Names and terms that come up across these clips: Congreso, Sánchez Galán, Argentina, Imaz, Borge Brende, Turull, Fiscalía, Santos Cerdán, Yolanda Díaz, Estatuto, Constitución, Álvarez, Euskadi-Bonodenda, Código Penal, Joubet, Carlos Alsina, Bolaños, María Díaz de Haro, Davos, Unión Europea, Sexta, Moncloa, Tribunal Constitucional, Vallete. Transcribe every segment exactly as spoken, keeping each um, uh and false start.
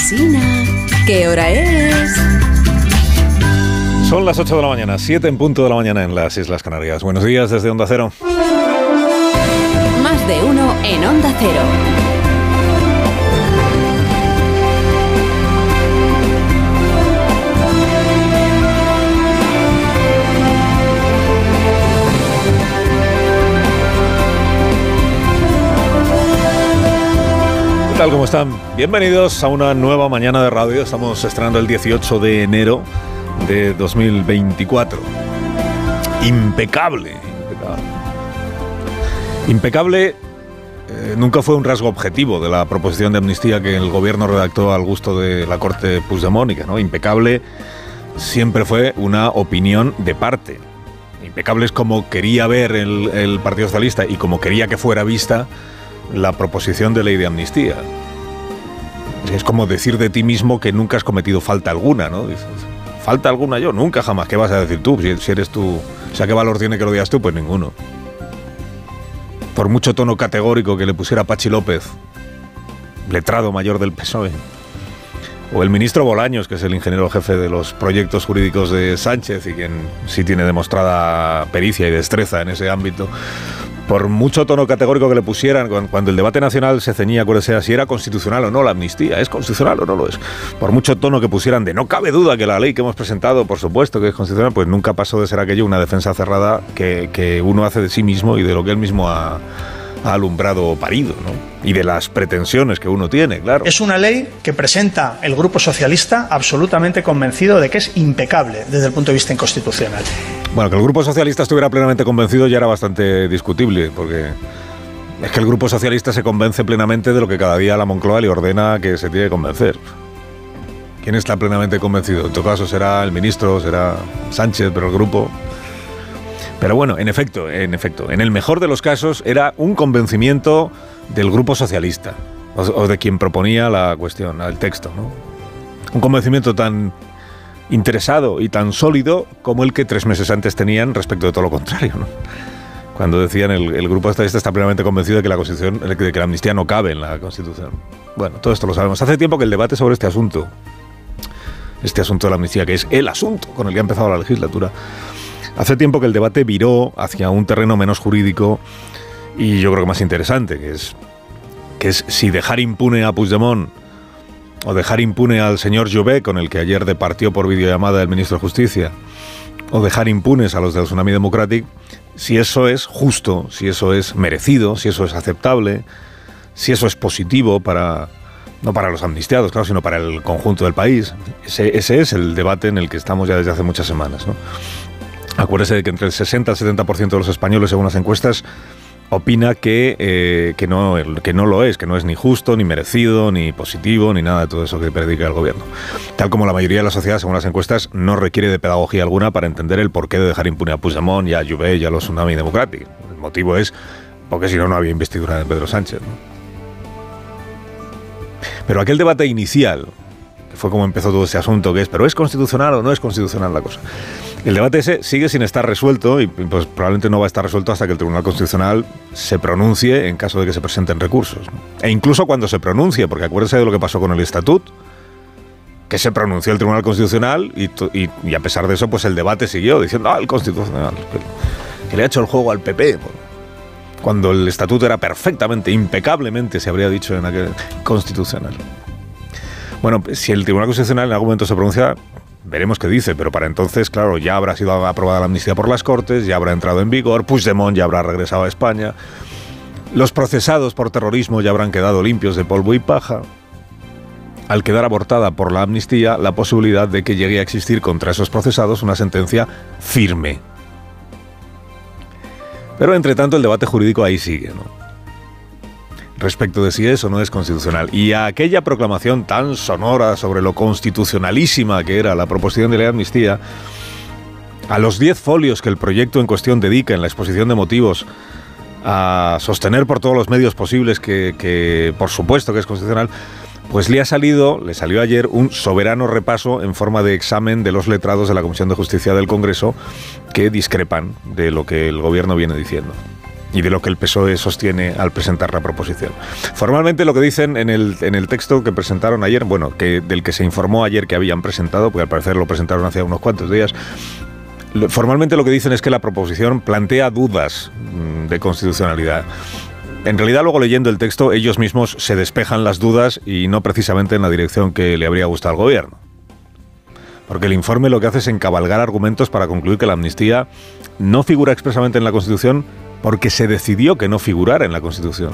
Asina, ¿qué hora es? Son las ocho de la mañana, siete en punto de la mañana en las Islas Canarias. Buenos días desde Onda Cero. Más de uno en Onda Cero. ¿Qué tal? ¿Cómo están? Bienvenidos a una nueva mañana de radio. Estamos estrenando el dieciocho de enero de dos mil veinticuatro. Impecable. Impecable, impecable eh, nunca fue un rasgo objetivo de la proposición de amnistía que el gobierno redactó al gusto de la corte Puigdemont, ¿no? Impecable siempre fue una opinión de parte. Impecable es como quería ver el, el Partido Socialista y como quería que fuera vista la proposición de ley de amnistía. Es como decir de ti mismo que nunca has cometido falta alguna, ¿no? Dices, falta alguna yo, nunca jamás. ¿Qué vas a decir tú? Si eres tú... O sea, ¿qué valor tiene que lo digas tú? Pues ninguno. Por mucho tono categórico que le pusiera Pachi López, letrado mayor del P S O E, o el ministro Bolaños, que es el ingeniero jefe de los proyectos jurídicos de Sánchez y quien sí tiene demostrada pericia y destreza en ese ámbito. Por mucho tono categórico que le pusieran, cuando el debate nacional se ceñía, acuérdese, a si era constitucional o no la amnistía, ¿es constitucional o no lo es? Por mucho tono que pusieran de no cabe duda que la ley que hemos presentado, por supuesto que es constitucional, pues nunca pasó de ser aquello una defensa cerrada que, que uno hace de sí mismo y de lo que él mismo ha, ha alumbrado o parido, ¿no? Y de las pretensiones que uno tiene, claro. Es una ley que presenta el Grupo Socialista absolutamente convencido de que es impecable desde el punto de vista inconstitucional. Bueno, que el Grupo Socialista estuviera plenamente convencido ya era bastante discutible, porque es que el Grupo Socialista se convence plenamente de lo que cada día la Moncloa le ordena que se tiene que convencer. ¿Quién está plenamente convencido? En tu caso será el ministro, será Sánchez, pero el grupo... Pero bueno, en efecto, en efecto, en el mejor de los casos era un convencimiento del Grupo Socialista, o, o de quien proponía la cuestión, el texto, ¿no? Un convencimiento tan... interesado y tan sólido como el que tres meses antes tenían respecto de todo lo contrario, ¿no? Cuando decían el, el Grupo Estadista está plenamente convencido de que la Constitución, de que la amnistía no cabe en la Constitución. Bueno, todo esto lo sabemos. Hace tiempo que el debate sobre este asunto, este asunto de la amnistía, que es el asunto con el que ha empezado la legislatura, hace tiempo que el debate viró hacia un terreno menos jurídico y yo creo que más interesante, que es, que es si dejar impune a Puigdemont o dejar impune al señor Joubet, con el que ayer departió por videollamada el ministro de Justicia, o dejar impunes a los del Tsunami Democrático, si eso es justo, si eso es merecido, si eso es aceptable, si eso es positivo para, no para los amnistiados, claro, sino para el conjunto del país. Ese, ese es el debate en el que estamos ya desde hace muchas semanas, ¿no? Acuérdese de que entre el sesenta y el setenta por ciento de los españoles, según las encuestas, opina que, eh, que, no, que no lo es, que no es ni justo, ni merecido, ni positivo, ni nada de todo eso que predica el gobierno. Tal como la mayoría de la sociedad, según las encuestas, no requiere de pedagogía alguna para entender el porqué de dejar impune a Puigdemont y a Joubet y a los Tsunami Democrático. El motivo es porque si no, no había investidura de Pedro Sánchez, ¿no? Pero aquel debate inicial, que fue como empezó todo este asunto, que es, ¿pero es constitucional o no es constitucional la cosa? El debate ese sigue sin estar resuelto y pues probablemente no va a estar resuelto hasta que el Tribunal Constitucional se pronuncie en caso de que se presenten recursos, ¿no? E incluso cuando se pronuncie, porque acuérdense de lo que pasó con el Estatuto, que se pronunció el Tribunal Constitucional y, y, y a pesar de eso pues el debate siguió diciendo, ah, el Constitucional, que, que le ha hecho el juego al P P, cuando el Estatuto era perfectamente, impecablemente, se habría dicho en aquel constitucional. Bueno, si el Tribunal Constitucional en algún momento se pronuncia... veremos qué dice, pero para entonces, claro, ya habrá sido aprobada la amnistía por las Cortes, ya habrá entrado en vigor, Puigdemont ya habrá regresado a España, los procesados por terrorismo ya habrán quedado limpios de polvo y paja, al quedar abortada por la amnistía la posibilidad de que llegue a existir contra esos procesados una sentencia firme. Pero entre tanto el debate jurídico ahí sigue, ¿no? Respecto de si es o no es constitucional. Y a aquella proclamación tan sonora sobre lo constitucionalísima que era la proposición de ley de amnistía, a los diez folios que el proyecto en cuestión dedica en la exposición de motivos a sostener por todos los medios posibles que, que por supuesto que es constitucional, pues le ha salido, le salió ayer un soberano repaso en forma de examen de los letrados de la Comisión de Justicia del Congreso que discrepan de lo que el gobierno viene diciendo. y de lo que el P S O E sostiene al presentar la proposición. Formalmente lo que dicen en el, en el texto que presentaron ayer, bueno, que del que se informó ayer que habían presentado, porque al parecer lo presentaron hace unos cuantos días, formalmente lo que dicen es que la proposición plantea dudas de constitucionalidad. En realidad, luego leyendo el texto, ellos mismos se despejan las dudas y no precisamente en la dirección que le habría gustado al gobierno. Porque el informe lo que hace es encabalgar argumentos para concluir que la amnistía no figura expresamente en la Constitución porque se decidió que no figurara en la Constitución.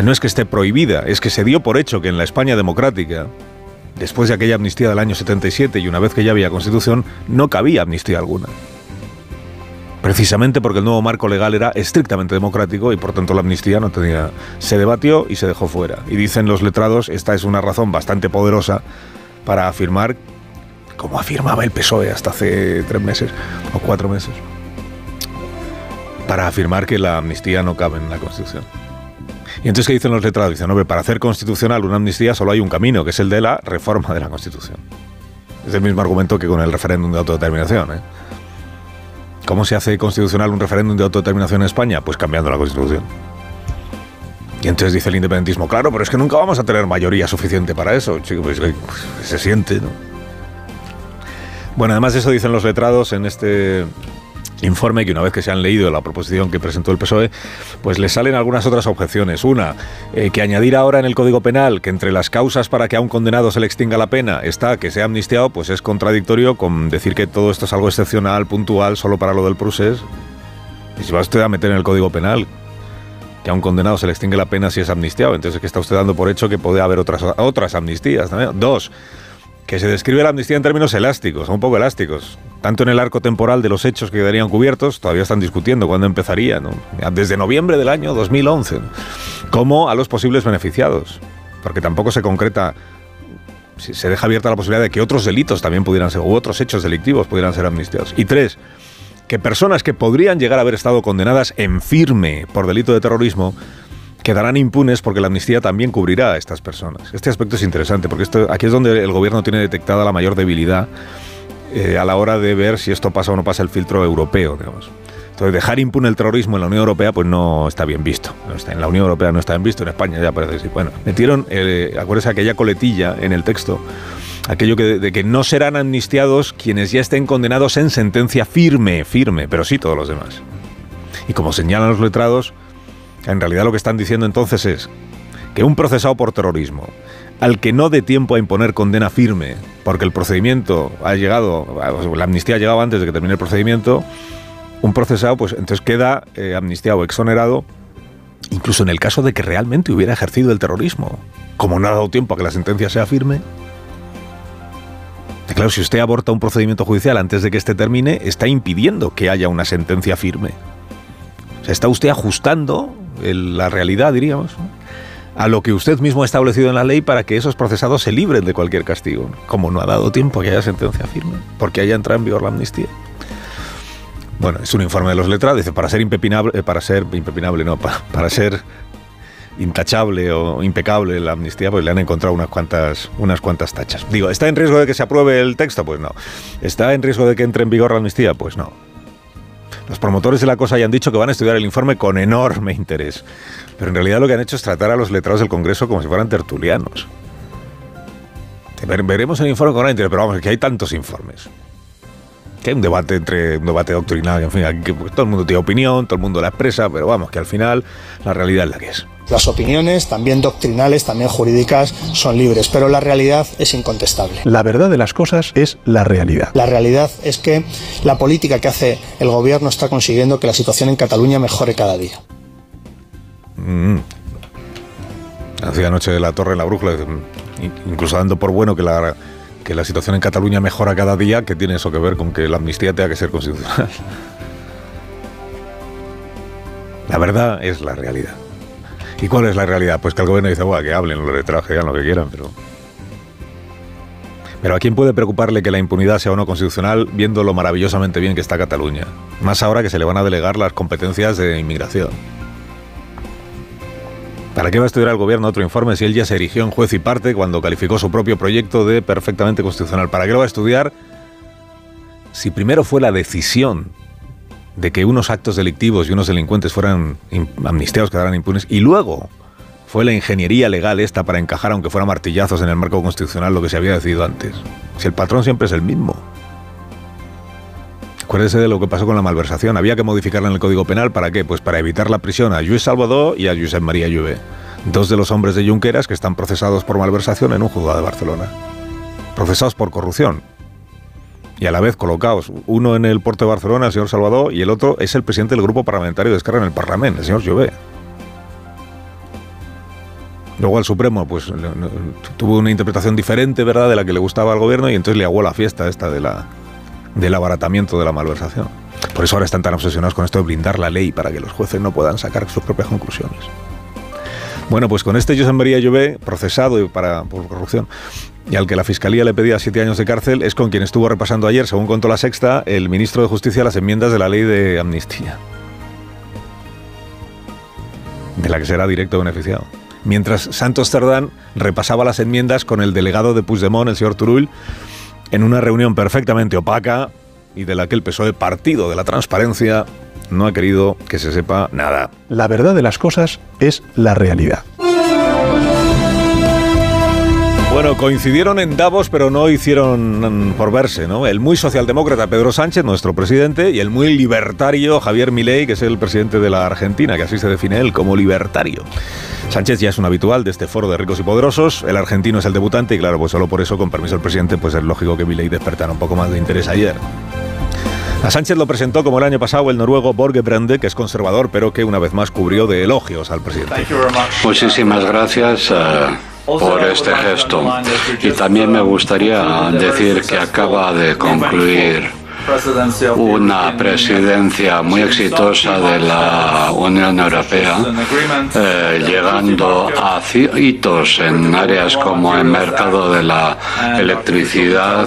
No es que esté prohibida, es que se dio por hecho que en la España democrática, después de aquella amnistía del año setenta y siete y una vez que ya había Constitución, no cabía amnistía alguna. Precisamente porque el nuevo marco legal era estrictamente democrático y por tanto la amnistía no tenía... Se debatió y se dejó fuera. Y dicen los letrados, esta es una razón bastante poderosa para afirmar, como afirmaba el P S O E hasta hace tres meses o cuatro meses, para afirmar que la amnistía no cabe en la Constitución. Y entonces, ¿qué dicen los letrados? Dicen, hombre, para hacer constitucional una amnistía solo hay un camino, que es el de la reforma de la Constitución. Es el mismo argumento que con el referéndum de autodeterminación, ¿eh? ¿Cómo se hace constitucional un referéndum de autodeterminación en España? Pues cambiando la Constitución. Y entonces dice el independentismo, claro, pero es que nunca vamos a tener mayoría suficiente para eso. Chico, pues, se siente, ¿no? Bueno, además de eso dicen los letrados en este informe, que una vez que se han leído la proposición que presentó el P S O E, pues les salen algunas otras objeciones. Una, eh, que añadir ahora en el Código Penal que entre las causas para que a un condenado se le extinga la pena está que sea amnistiado, pues es contradictorio con decir que todo esto es algo excepcional, puntual, solo para lo del procés. Y si va usted a meter en el Código Penal que a un condenado se le extingue la pena si es amnistiado, entonces que está usted dando por hecho que puede haber otras, otras amnistías también. Dos, que se describe la amnistía en términos elásticos, un poco elásticos, tanto en el arco temporal de los hechos que quedarían cubiertos, todavía están discutiendo cuándo empezaría, ¿no? Desde noviembre del año dos mil once, como a los posibles beneficiados, porque tampoco se concreta, se deja abierta la posibilidad de que otros delitos también pudieran ser, u otros hechos delictivos pudieran ser amnistiados. Y tres, que personas que podrían llegar a haber estado condenadas en firme por delito de terrorismo quedarán impunes porque la amnistía también cubrirá a estas personas. Este aspecto es interesante porque esto, aquí es donde el gobierno tiene detectada la mayor debilidad eh, a la hora de ver si esto pasa o no pasa el filtro europeo, digamos. Entonces, dejar impune el terrorismo en la Unión Europea pues no está bien visto. No está, en la Unión Europea no está bien visto, en España ya parece que sí. Bueno, metieron, eh, acuérdense, aquella coletilla en el texto, aquello que, de, de que no serán amnistiados quienes ya estén condenados en sentencia firme, firme, pero sí todos los demás. Y como señalan los letrados, en realidad lo que están diciendo entonces es que un procesado por terrorismo al que no dé tiempo a imponer condena firme porque el procedimiento ha llegado, la amnistía ha llegado antes de que termine el procedimiento, un procesado pues entonces queda eh, amnistiado, exonerado, incluso en el caso de que realmente hubiera ejercido el terrorismo, como no ha dado tiempo a que la sentencia sea firme. Y claro, si usted aborta un procedimiento judicial antes de que este termine, está impidiendo que haya una sentencia firme. O sea, está usted ajustando la realidad, diríamos, ¿no?, a lo que usted mismo ha establecido en la ley para que esos procesados se libren de cualquier castigo, ¿no?, como no ha dado tiempo a que haya sentencia firme, porque haya entrado en vigor la amnistía. Bueno, es un informe de los letrados, dice, para ser impepinable, para ser impepinable, no, para, para ser intachable o impecable la amnistía, pues le han encontrado unas cuantas, unas cuantas tachas. Digo, ¿está en riesgo de que se apruebe el texto? Pues no. ¿Está en riesgo de que entre en vigor la amnistía? Pues no. Los promotores de la cosa ya han dicho que van a estudiar el informe con enorme interés. Pero en realidad lo que han hecho es tratar a los letrados del Congreso como si fueran tertulianos. Veremos el informe con gran interés, pero vamos, es que hay tantos informes. Que hay un debate entre un debate doctrinal, en fin, que todo el mundo tiene opinión, todo el mundo la expresa, pero vamos, que al final la realidad es la que es. Las opiniones, también doctrinales, también jurídicas, son libres, pero la realidad es incontestable. La verdad de las cosas es la realidad. La realidad es que la política que hace el gobierno está consiguiendo que la situación en Cataluña mejore cada día. Mm. Hacía anoche de la Torre en la Brújula, incluso dando por bueno que la, que la situación en Cataluña mejora cada día, ¿qué tiene eso que ver con que la amnistía tenga que ser constitucional? La verdad es la realidad. ¿Y cuál es la realidad? Pues que el gobierno dice, bueno, que hablen, lo retraje, que hagan lo que quieran, pero... Pero ¿a quién puede preocuparle que la impunidad sea o no constitucional viendo lo maravillosamente bien que está Cataluña? Más ahora que se le van a delegar las competencias de inmigración. ¿Para qué va a estudiar el gobierno otro informe si él ya se erigió en juez y parte cuando calificó su propio proyecto de perfectamente constitucional? ¿Para qué lo va a estudiar si primero fue la decisión de que unos actos delictivos y unos delincuentes fueran amnistiados, quedaran impunes, y luego fue la ingeniería legal esta para encajar, aunque fuera martillazos en el marco constitucional, lo que se había decidido antes. Si el patrón siempre es el mismo. Acuérdese de lo que pasó con la malversación. Había que modificarla en el Código Penal. ¿Para qué? Pues para evitar la prisión a Lluís Salvador y a Josep María Lluvé, dos de los hombres de Junqueras que están procesados por malversación en un juzgado de Barcelona. Procesados por corrupción. Y a la vez colocados, uno en el puerto de Barcelona, el señor Salvador, y el otro es el presidente del grupo parlamentario de Esquerra en el Parlament, el señor Joubet. Luego el Supremo pues tuvo una interpretación diferente, ¿verdad?, de la que le gustaba al gobierno, y entonces le aguó la fiesta esta de la, del abaratamiento de la malversación. Por eso ahora están tan obsesionados con esto de blindar la ley para que los jueces no puedan sacar sus propias conclusiones. Bueno, pues con este Josep María Lluvé, procesado para, por corrupción, y al que la Fiscalía le pedía siete años de cárcel, es con quien estuvo repasando ayer, según contó la Sexta, el ministro de Justicia las enmiendas de la ley de amnistía, de la que será directo beneficiado. Mientras Santos Cerdán repasaba las enmiendas con el delegado de Puigdemont, el señor Turull, en una reunión perfectamente opaca y de la que el P S O E, partido de la transparencia, no ha querido que se sepa nada. La verdad de las cosas es la realidad. Bueno, coincidieron en Davos, pero no hicieron por verse, ¿no? El muy socialdemócrata Pedro Sánchez, nuestro presidente, y el muy libertario Javier Milei, que es el presidente de la Argentina, que así se define él, como libertario. Sánchez ya es un habitual de este foro de ricos y poderosos, el argentino es el debutante, y claro, pues solo por eso, con permiso del presidente, pues es lógico que Milei despertara un poco más de interés ayer. A Sánchez lo presentó, como el año pasado, el noruego Borge Brende, que es conservador, pero que una vez más cubrió de elogios al presidente. Muchísimas gracias uh, por este gesto. Y también me gustaría decir que acaba de concluir una presidencia muy exitosa de la Unión Europea, eh, llegando a hitos en áreas como el mercado de la electricidad,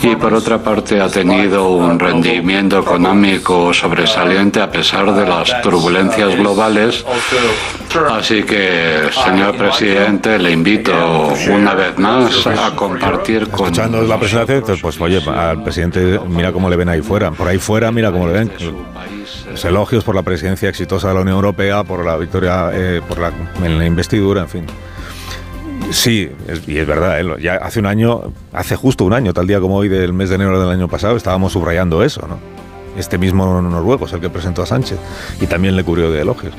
y por otra parte ha tenido un rendimiento económico sobresaliente a pesar de las turbulencias globales. Así que, señor presidente, le invito una vez más a compartir con... Escuchando la presentación, pues oye, al presidente... Mira cómo le ven ahí fuera. Por ahí fuera, mira cómo le ven. Los elogios por la presidencia exitosa de la Unión Europea, por la victoria, eh, por la, en la investidura, en fin. Sí, es, y es verdad, ¿eh? Ya hace un año, hace justo un año, tal día como hoy del mes de enero del año pasado, estábamos subrayando eso, ¿no? Este mismo noruego es el que presentó a Sánchez y también le cubrió de elogios.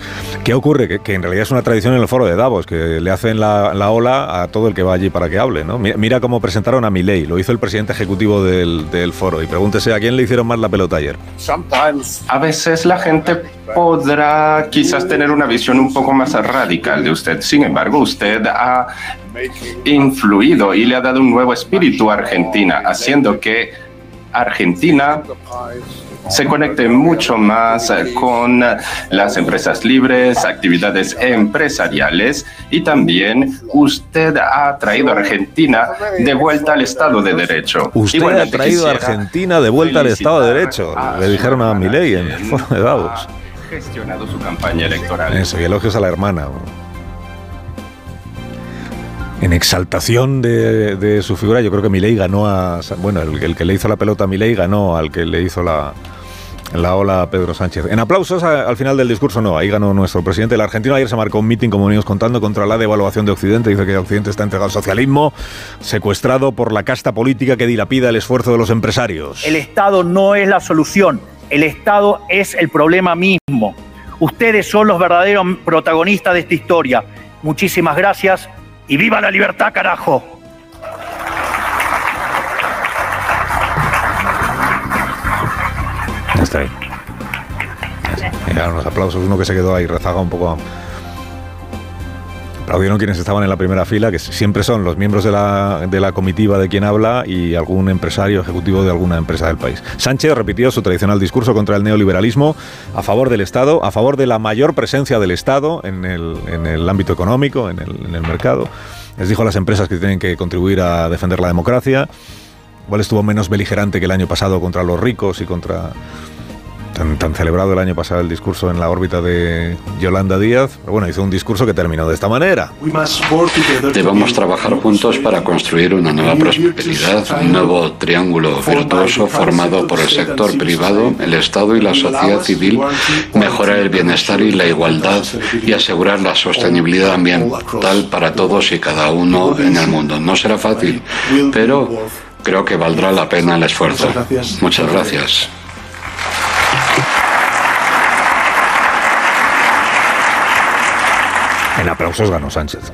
¿Qué ocurre? Que, que en realidad es una tradición en el foro de Davos, que le hacen la, la ola a todo el que va allí para que hable, ¿no? Mira, mira cómo presentaron a Milei, lo hizo el presidente ejecutivo del, del foro, y pregúntese a quién le hicieron más la pelota ayer. A veces la gente podrá quizás tener una visión un poco más radical de usted, sin embargo usted ha influido y le ha dado un nuevo espíritu a Argentina, haciendo que Argentina se conecte mucho más con las empresas libres, actividades empresariales, y también usted ha traído a Argentina de vuelta al Estado de Derecho. Usted Igualmente ha traído a Argentina de vuelta al Estado de Derecho, le dijeron a Milei en el foro de Davos. Ha gestionado su campaña electoral. Eso, y elogios a la hermana. En exaltación de, de su figura, yo creo que Milei ganó a... Bueno, el, el que le hizo la pelota a Milei ganó al que le hizo la, la ola a Pedro Sánchez. En aplausos a, al final del discurso, no, ahí ganó nuestro presidente. El argentino ayer se marcó un mitin, como venimos contando, contra la devaluación de Occidente. Dice que Occidente está entregado al socialismo, secuestrado por la casta política que dilapida el esfuerzo de los empresarios. El Estado no es la solución, el Estado es el problema mismo. Ustedes son los verdaderos protagonistas de esta historia. Muchísimas gracias. ¡Y viva la libertad, carajo! Ya está ahí. Llegaron los aplausos, uno que se quedó ahí rezagado un poco. Aplaudieron quienes estaban en la primera fila, que siempre son los miembros de la, de la comitiva de quien habla y algún empresario ejecutivo de alguna empresa del país. Sánchez repitió su tradicional discurso contra el neoliberalismo, a favor del Estado, a favor de la mayor presencia del Estado en el, en el ámbito económico, en el, en el mercado. Les dijo a las empresas que tienen que contribuir a defender la democracia. Igual estuvo menos beligerante que el año pasado contra los ricos y contra... tan, tan celebrado el año pasado el discurso en la órbita de Yolanda Díaz, pero bueno, hizo un discurso que terminó de esta manera. Debemos trabajar juntos para construir una nueva prosperidad, un nuevo triángulo virtuoso formado por el sector privado, el Estado y la sociedad civil, mejorar el bienestar y la igualdad y asegurar la sostenibilidad ambiental para todos y cada uno en el mundo. No será fácil, pero creo que valdrá la pena el esfuerzo. Muchas gracias. Muchas gracias. En aplausos ganó Sánchez.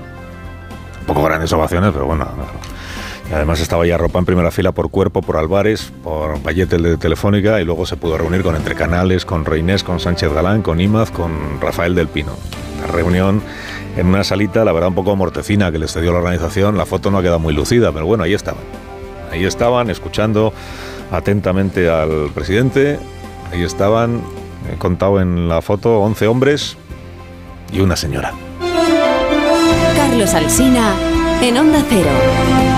Un poco grandes ovaciones, pero bueno. Y además estaba ya ropa en primera fila por Cuerpo, por Álvarez, por Vallete de Telefónica, y luego se pudo reunir con Entre Canales, con Reinés, con Sánchez Galán, con Imaz, con Rafael del Pino. La reunión en una salita, la verdad, un poco mortecina que les cedió la organización. La foto no ha quedado muy lucida, pero bueno, ahí estaban. Ahí estaban escuchando atentamente al presidente. Ahí estaban, he contado en la foto, once hombres y una señora. Carlos Alsina en Onda Cero.